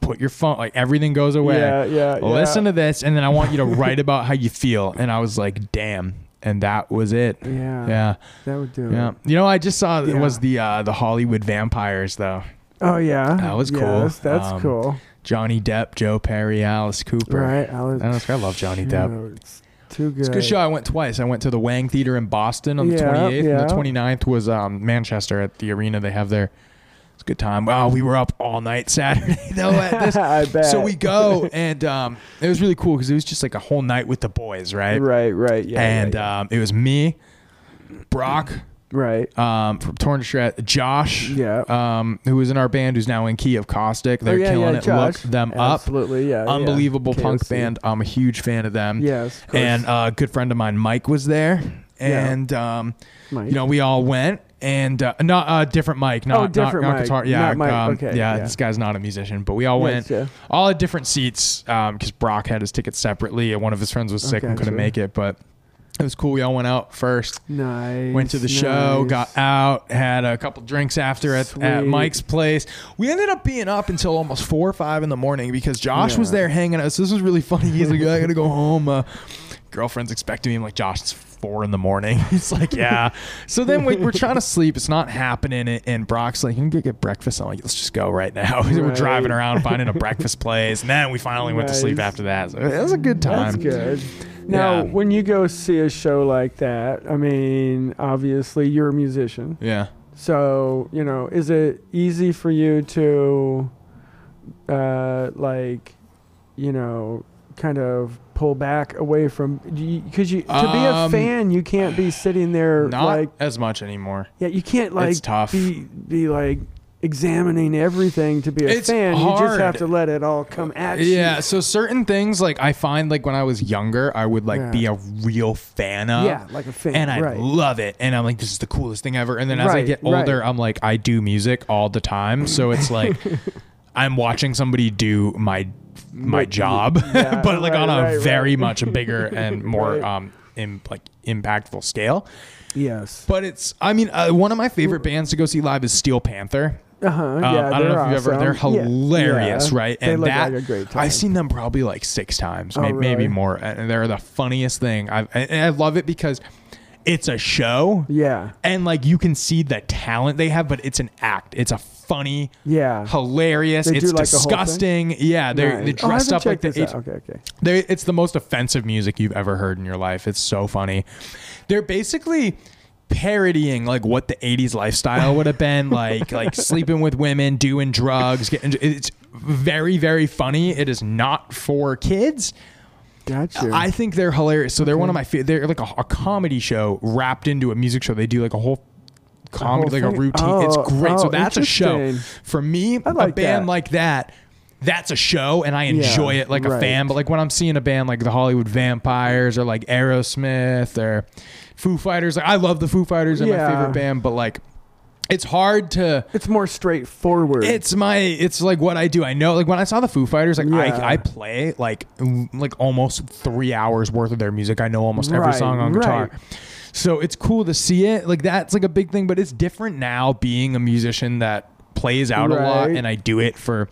Put your phone, like everything goes away. Yeah, yeah, Listen yeah. to this. And then I want you to write about how you feel. And I was like, damn. And that was it. Yeah. Yeah. That would do yeah. it. You know, I just saw yeah. it was the, uh, the Hollywood Vampires though. Oh yeah. That was yes, cool. That's um, cool. Johnny Depp, Joe Perry, Alice Cooper. Right. Alice. I, don't know, I love Johnny Shoot. Depp. Too good. It's a good show. I went twice. I went to the Wang Theater in Boston on the yeah, twenty-eighth, yeah. and the twenty-ninth was um, Manchester at the arena they have there. It's a good time. Wow, we were up all night Saturday though at this. I bet. So we go, and um, it was really cool because it was just like a whole night with the boys, right? Right, right. Yeah. And yeah, yeah. Um, it was me, Brock, right, um, from Torn to Shreds, Josh, yeah, um, who was in our band, who's now in Key of Caustic. They're oh, yeah, killing yeah, it. Josh. Look them Absolutely, up. Absolutely, yeah. Unbelievable yeah. punk band. I'm a huge fan of them. Yes. Of course. And uh, a good friend of mine, Mike, was there, and yeah. um, Mike. you know, we all went, and uh, not a uh, different Mike, not, oh, different not, not Mike. guitar, yeah, not Mike. Um, okay, yeah, yeah. This guy's not a musician, but we all went, yes, yeah. all at different seats, because um, Brock had his tickets separately, and one of his friends was sick okay, and couldn't sure. make it, but. It was cool. We all went out first. Nice. Went to the nice. show, got out, had a couple drinks after at, at Mike's place. We ended up being up until almost four or five in the morning because Josh yeah. was there hanging out. So this was really funny. He's like, I got to go home. Uh, girlfriend's expecting me. I'm like, Josh, it's four in the morning. He's like, yeah. So then we, we're trying to sleep. It's not happening. And Brock's like, you can get, get breakfast. I'm like, let's just go right now. Right. We're driving around, finding a breakfast place. And then we finally nice. went to sleep after that. So it was a good time. That's good. Now, yeah. when you go see a show like that, I mean, obviously you're a musician. Yeah. So, you know, is it easy for you to, uh, like, you know, kind of pull back away from, because you, you um, to be a fan, you can't be sitting there not like as much anymore. Yeah, you can't like it's tough. be be like. examining everything to be a it's fan hard. You just have to let it all come at yeah, you yeah so certain things like I find like when I was younger I would like yeah. be a real fan of yeah like a fan and I right. love it and I'm like this is the coolest thing ever and then as right, I get older right. I'm like I do music all the time so it's like I'm watching somebody do my my job yeah, but like right, on a right, very right. much bigger and more right. um in like impactful scale yes but it's I mean uh, one of my favorite bands to go see live is Steel Panther. Uh-huh. Um, yeah, I don't know if you've awesome. ever. They're hilarious, yeah. right? And they that like a great time. I've seen them probably like six times, oh, maybe, right. maybe more. And they're the funniest thing. I've, and I love it because it's a show, yeah, and like you can see the talent they have, but it's an act. It's a funny, yeah, hilarious. They it's like disgusting, the yeah. They're nice. they dressed oh, up like the. It's, okay, okay. They it's the most offensive music you've ever heard in your life. It's so funny. They're basically parodying like what the eighties lifestyle would have been like, like sleeping with women, doing drugs, getting, it's very, very funny. It is not for kids. Gotcha. I think they're hilarious. So they're okay. one of my favorite. They're like a, a comedy show wrapped into a music show. They do like a whole comedy, a whole like a routine. Oh, it's great. Oh, so that's a show for me, like a band that. like that. That's a show and I enjoy yeah, it like right. a fan. But like when I'm seeing a band like the Hollywood Vampires or like Aerosmith or Foo Fighters, like I love the Foo Fighters, they're yeah. my favorite band, but like it's hard to it's more straightforward. It's my it's like what I do. I know like when I saw the Foo Fighters, like yeah. I I play like like almost three hours worth of their music. I know almost every right, song on guitar. Right. So it's cool to see it. Like that's like a big thing, but it's different now being a musician that plays out right. a lot, and I do it for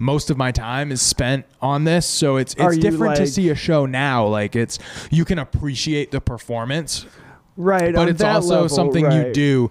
most of my time is spent on this, so it's it's different like, to see a show now. Like it's you can appreciate the performance, right? But it's also level, something right. you do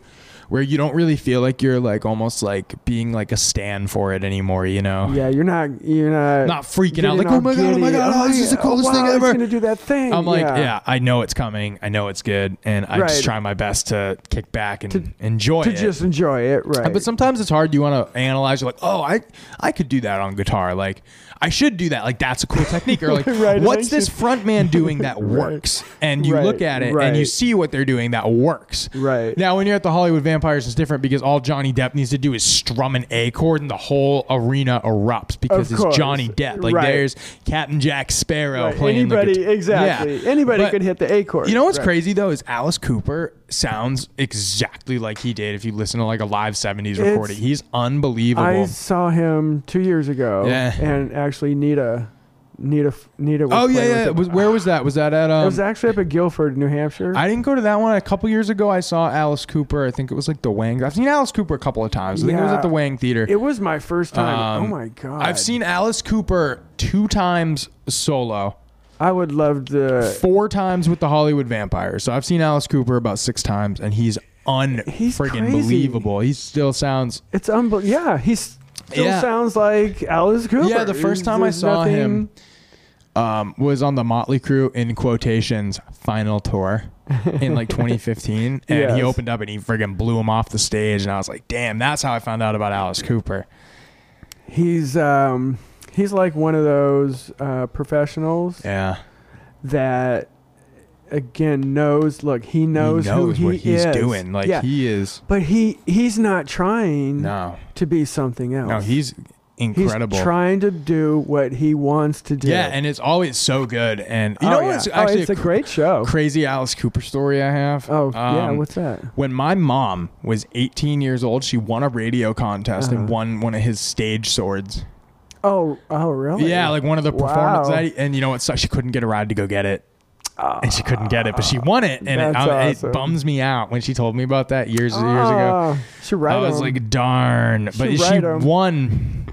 where you don't really feel like you're like almost like being like a stand for it anymore, you know? Yeah, you're not you're not not freaking out like, oh my god, oh my god, oh, this is the coolest thing ever. I'm gonna do that thing. I'm like, yeah, I know it's coming, I know it's good, and I just try my best to kick back and enjoy it. To just enjoy it, right? But sometimes it's hard. You want to analyze. You're like, oh, I I could do that on guitar. Like, I should do that. Like, that's a cool technique. Or like, right, what's this front man doing that works? Right. And you right. look at it right. and you see what they're doing that works. Right. Now, when you're at the Hollywood Vampires, it's different because all Johnny Depp needs to do is strum an A chord and the whole arena erupts because it's Johnny Depp. Like, right. there's Captain Jack Sparrow right. playing Anybody, the guitar. Exactly. Yeah. Anybody but could hit the A chord. You know what's right. crazy, though, is Alice Cooper sounds exactly like he did if you listen to like a live seventies recording. He's unbelievable. I saw him two years ago. Yeah. And actually Nita Nita Nita was oh yeah, yeah. Was, where was that was that at um, it was actually up at Guilford, New Hampshire. I didn't go to that one. A couple years ago I saw Alice Cooper. I think it was like the Wang. I've seen Alice Cooper a couple of times. I think yeah. it was at the Wang Theater. It was my first time. um, Oh my god, I've seen Alice Cooper two times solo. I would love to... Four times with the Hollywood Vampires. So I've seen Alice Cooper about six times, and he's un-friggin' believable. He still sounds... It's unbelievable. Yeah, he still yeah. sounds like Alice Cooper. Yeah, the first time There's I saw nothing... him um, was on the Motley Crue, in quotations, final tour in like twenty fifteen. And yes. he opened up and he friggin' blew him off the stage. And I was like, damn, that's how I found out about Alice Cooper. He's... um. He's like one of those uh, professionals yeah. that, again, knows, look, he knows, he knows who what he he's is. doing. Like, yeah. he is. But he, he's not trying no. to be something else. No, he's incredible. He's trying to do what he wants to do. Yeah, and it's always so good. And you oh, know yeah. what's actually oh, it's a, a great show. Crazy Alice Cooper story I have. Oh, um, yeah, what's that? When my mom was eighteen years old, she won a radio contest uh-huh. and won one of his stage swords. Oh, oh, really? Yeah, like one of the performances. Wow. And you know what sucks? She couldn't get a ride to go get it. Uh, and she couldn't get it, but she won it. And it, I, awesome. it bums me out when she told me about that years and uh, years ago. She right I was em. like, darn. She but she em. won.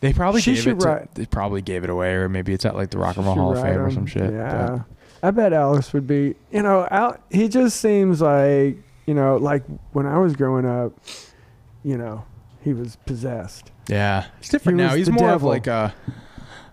They probably, she gave it to, they probably gave it away, or maybe it's at like the Rock and Roll Hall of Fame em. or some shit. Yeah. But I bet Alice would be, you know, Al, he just seems like, you know, like when I was growing up, you know, he was possessed. Yeah, it's different now. He's more of like a,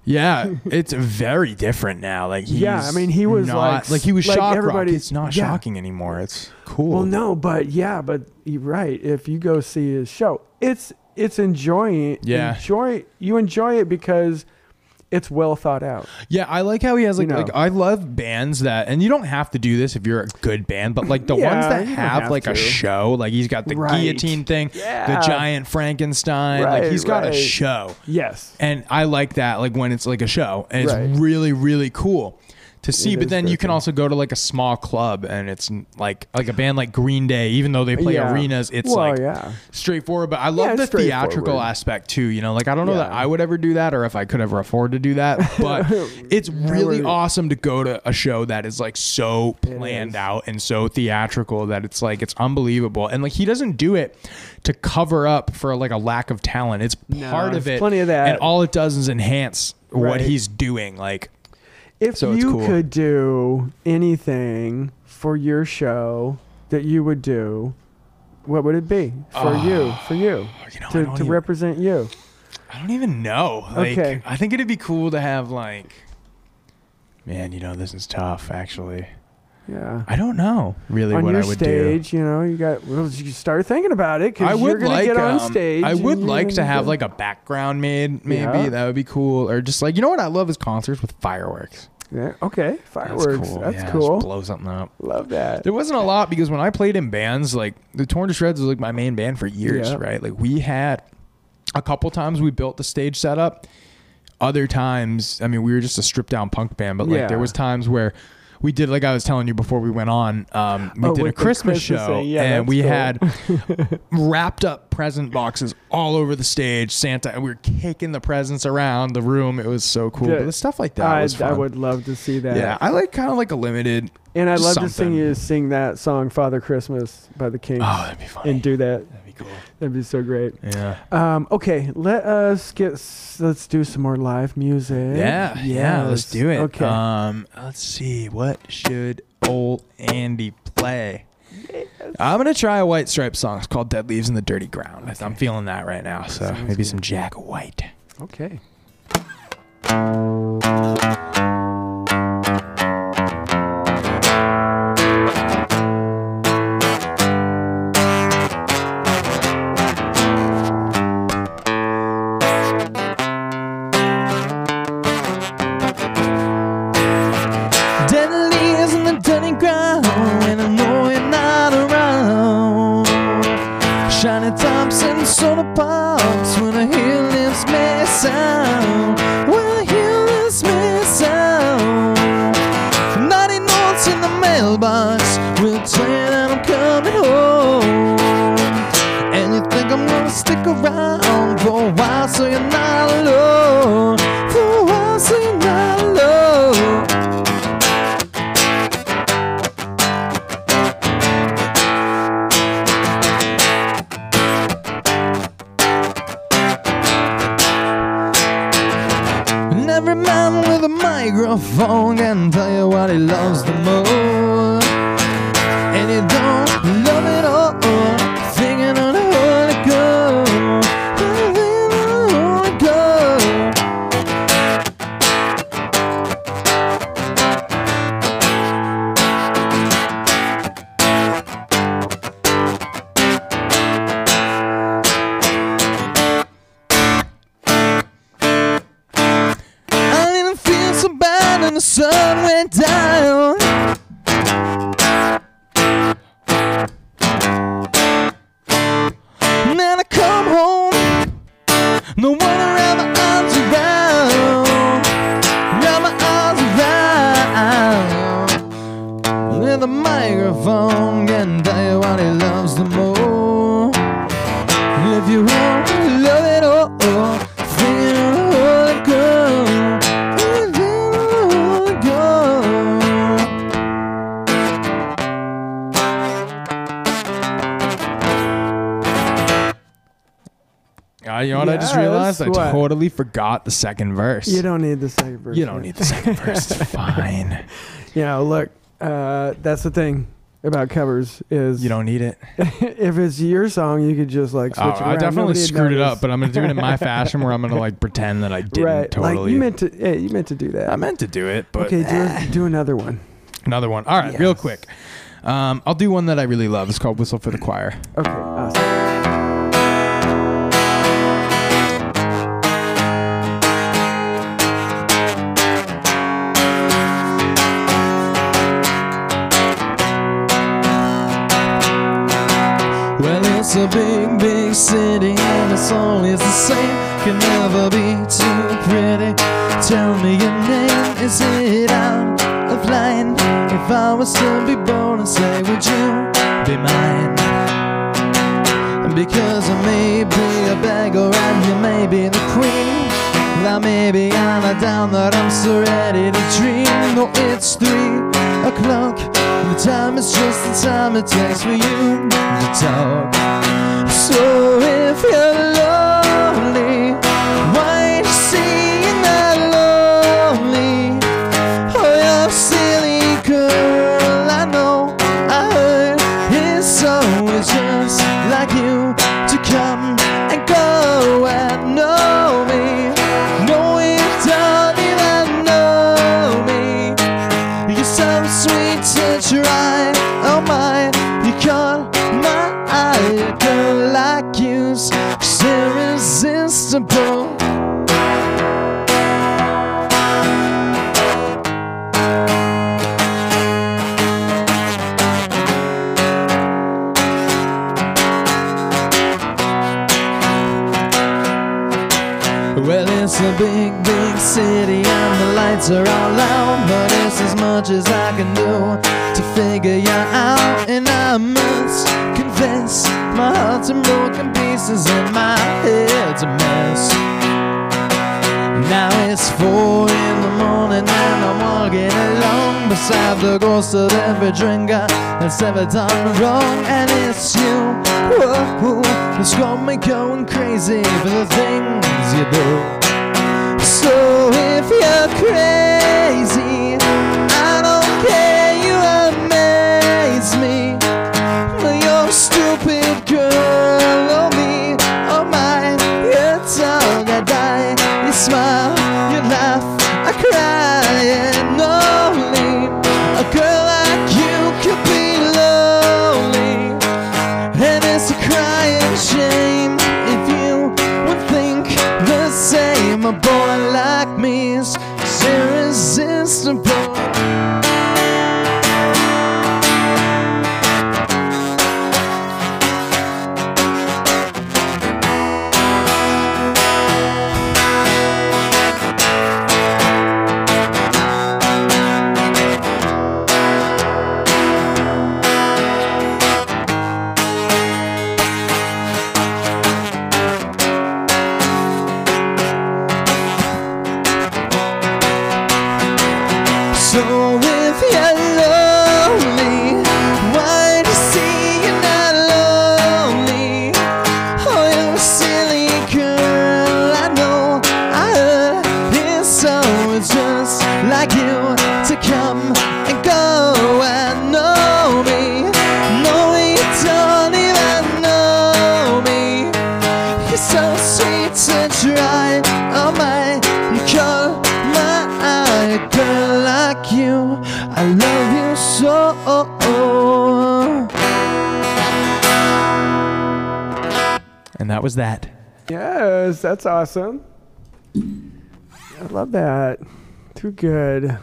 yeah, it's very different now. Like he's yeah, I mean he was not, like like he was like shock rock. It's not yeah. shocking anymore. It's cool. Well, no, but yeah, but you're right. If you go see his show, it's it's enjoying. Yeah, enjoy you enjoy it because it's well thought out. Yeah, I like how he has like, you know. like I love bands that, and you don't have to do this if you're a good band, but like the yeah, ones that have, have like to. a show, like he's got the right. guillotine thing, yeah. the giant Frankenstein, right, like he's got right. a show. Yes. And I like that, like when it's like a show, and right. it's really, really cool to see. It but then you can also go to like a small club, and it's like like a band like Green Day, even though they play yeah. arenas, it's well, like yeah. straightforward. But I love yeah, the theatrical aspect too, you know, like I don't know yeah. that I would ever do that, or if I could ever afford to do that, but it's really would... awesome to go to a show that is like so planned out and so theatrical that it's like it's unbelievable. And like he doesn't do it to cover up for like a lack of talent. It's no, part of it, plenty of that, and all it does is enhance right. what he's doing. Like If so you cool. could do anything for your show that you would do, what would it be for uh, you? For you, you know, to, to even, represent you? I don't even know. Like, okay, I think it'd be cool to have like, man, you know, this is tough actually. Yeah, I don't know really on what your I would stage, do. You know, you got well, you start thinking about it because you're gonna like, get on um, stage. I would like to have like a background made, maybe yeah. that would be cool, or just like you know what I love is concerts with fireworks. Yeah. Okay. Fireworks. That's cool. That's yeah, cool. Just blow something up. Love that. There wasn't a lot because when I played in bands, like the Torn to Shreds was like my main band for years, yeah. right? Like we had a couple times we built the stage setup. Other times, I mean, we were just a stripped down punk band, but like yeah. there was times where we did, like I was telling you before we went on, um, we oh, did a Christmas, Christmas show yeah, and we cool. had wrapped up present boxes all over the stage. Santa, we were kicking the presents around the room. It was so cool. Dude, but stuff like that I, was fun. I would love to see that. Yeah, I like kind of like a limited And I'd love something. to sing you sing that song, Father Christmas by the Kings. Oh, that'd be funny. And do that. That'd be cool. That'd be so great. Yeah. Um, okay, let us get, let's do some more live music. Yeah, yes. yeah, let's do it. Okay. Um, let's see, what should old Andy play? Yes. I'm going to try a White Stripes song. It's called Dead Leaves in the Dirty Ground. Okay. I'm feeling that right now. So Sounds maybe good. Some Jack White. Okay. I totally forgot the second verse. You don't need the second verse. You don't yet. need the second verse. It's fine. You know, look, uh, that's the thing about covers is... You don't need it. If it's your song, you could just like switch oh, it around. I definitely Nobody screwed it up, but I'm going to do it in my fashion where I'm going to like pretend that I didn't right. totally... Like you meant to, yeah, you meant to do that. I meant to do it, but... Okay, do, a, do another one. Another one. All right, yes. real quick. Um, I'll do one that I really love. It's called Whistle for the Choir. Okay, awesome. It's a big, big city and it's always the same. Can never be too pretty. Tell me your name. Is it out of line if I was to be born and say, would you be mine? Because I may be a beggar and you may be the queen. Now maybe I'm a down that I'm so ready to dream. No, it's three o'clock. The time is just the time it takes for you to talk. So if you're lonely, why you see you're not lonely? Oh, you're a silly girl, I know, I heard. It's always just like you to come and go and know me. No, you don't even know me. You're so sweet to try, oh my. You caught my eye, a girl like you's irresistible. Well, it's a big, big city and the lights are all out, but it's as much as I can do to figure you out. And I must confess, my heart's in broken pieces and my head's a mess. Now it's four in the morning and I'm walking along beside the ghost of every drinker that's ever done wrong. And it's you, whoa, that's got me going crazy for the thing you do. So if you're crazy, I don't care, you amaze me. you to come and go and know me. No, you don't even know me. You're so sweet and dry. Oh my, you call my eye. A girl like you, I love you so. And that was that. Yes, that's awesome. I love that. Too good.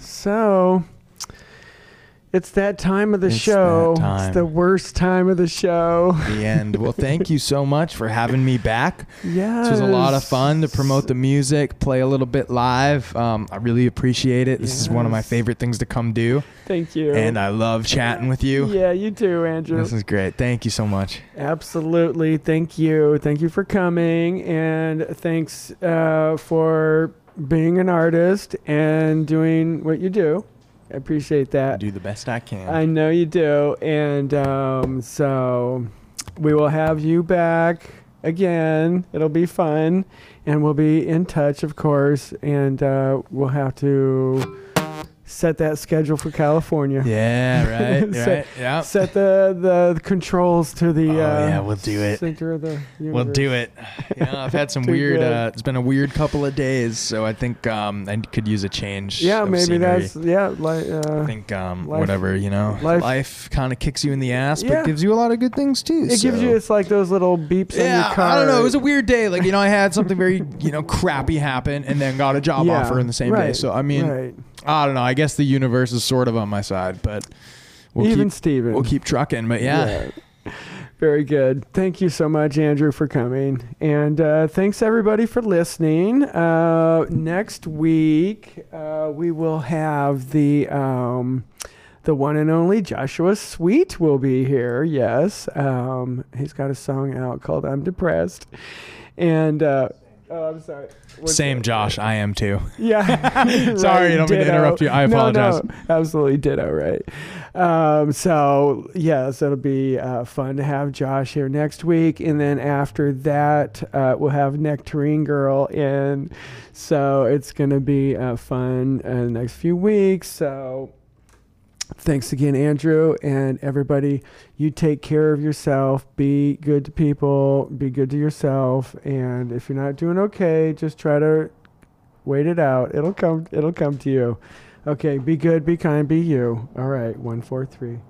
So, it's that time of the it's show. It's the worst time of the show. The end. Well, thank you so much for having me back. Yeah, this was a lot of fun to promote the music, play a little bit live. Um, I really appreciate it. This yes. is one of my favorite things to come do. Thank you. And I love chatting with you. Yeah, you too, Andrew. This is great. Thank you so much. Absolutely. Thank you. Thank you for coming. And thanks uh, for being an artist and doing what you do. I appreciate that. I do the best I can. I know you do. And um, so we will have you back again. It'll be fun. And we'll be in touch, of course. And uh, we'll have to set that schedule for California. Yeah, right. set, right yeah. set the, the, the controls to the oh, uh, yeah, we'll do it. Center of the universe. We'll do it. Yeah, I've had some weird, uh, it's been a weird couple of days, so I think um, I could use a change. Yeah, of maybe scenery. That's, yeah. Like, uh, I think um, life, whatever, you know, life, life kind of kicks you in the ass, but yeah. gives you a lot of good things too. It so. gives you, it's like those little beeps yeah, in your car. I don't know. It was a weird day. Like, you know, I had something very, you know, crappy happen and then got a job yeah, offer in the same right, day. So, I mean, right. I don't know. I guess the universe is sort of on my side, but we'll even keep, Steven. We'll keep trucking. But yeah. yeah, very good. Thank you so much, Andrew, for coming, and uh, thanks everybody for listening. Uh, next week uh, we will have the um, the one and only Joshua Sweet will be here. Yes, um, he's got a song out called "I'm Depressed," and. Uh, Oh, I'm sorry. What's Same, that? Josh. I am too. Yeah. Sorry, I don't mean to interrupt you. I apologize. No, no. Absolutely ditto, right? Um, so, yeah, so it'll be uh, fun to have Josh here next week. And then after that, uh, we'll have Nectarine Girl in. So it's going to be uh, fun in uh, the next few weeks. So thanks again, Andrew. And everybody, you take care of yourself. Be good to people. Be good to yourself. And if you're not doing okay, just try to wait it out. It'll come. It'll come to you. Okay. Be good. Be kind. Be you. All right. one, four, three.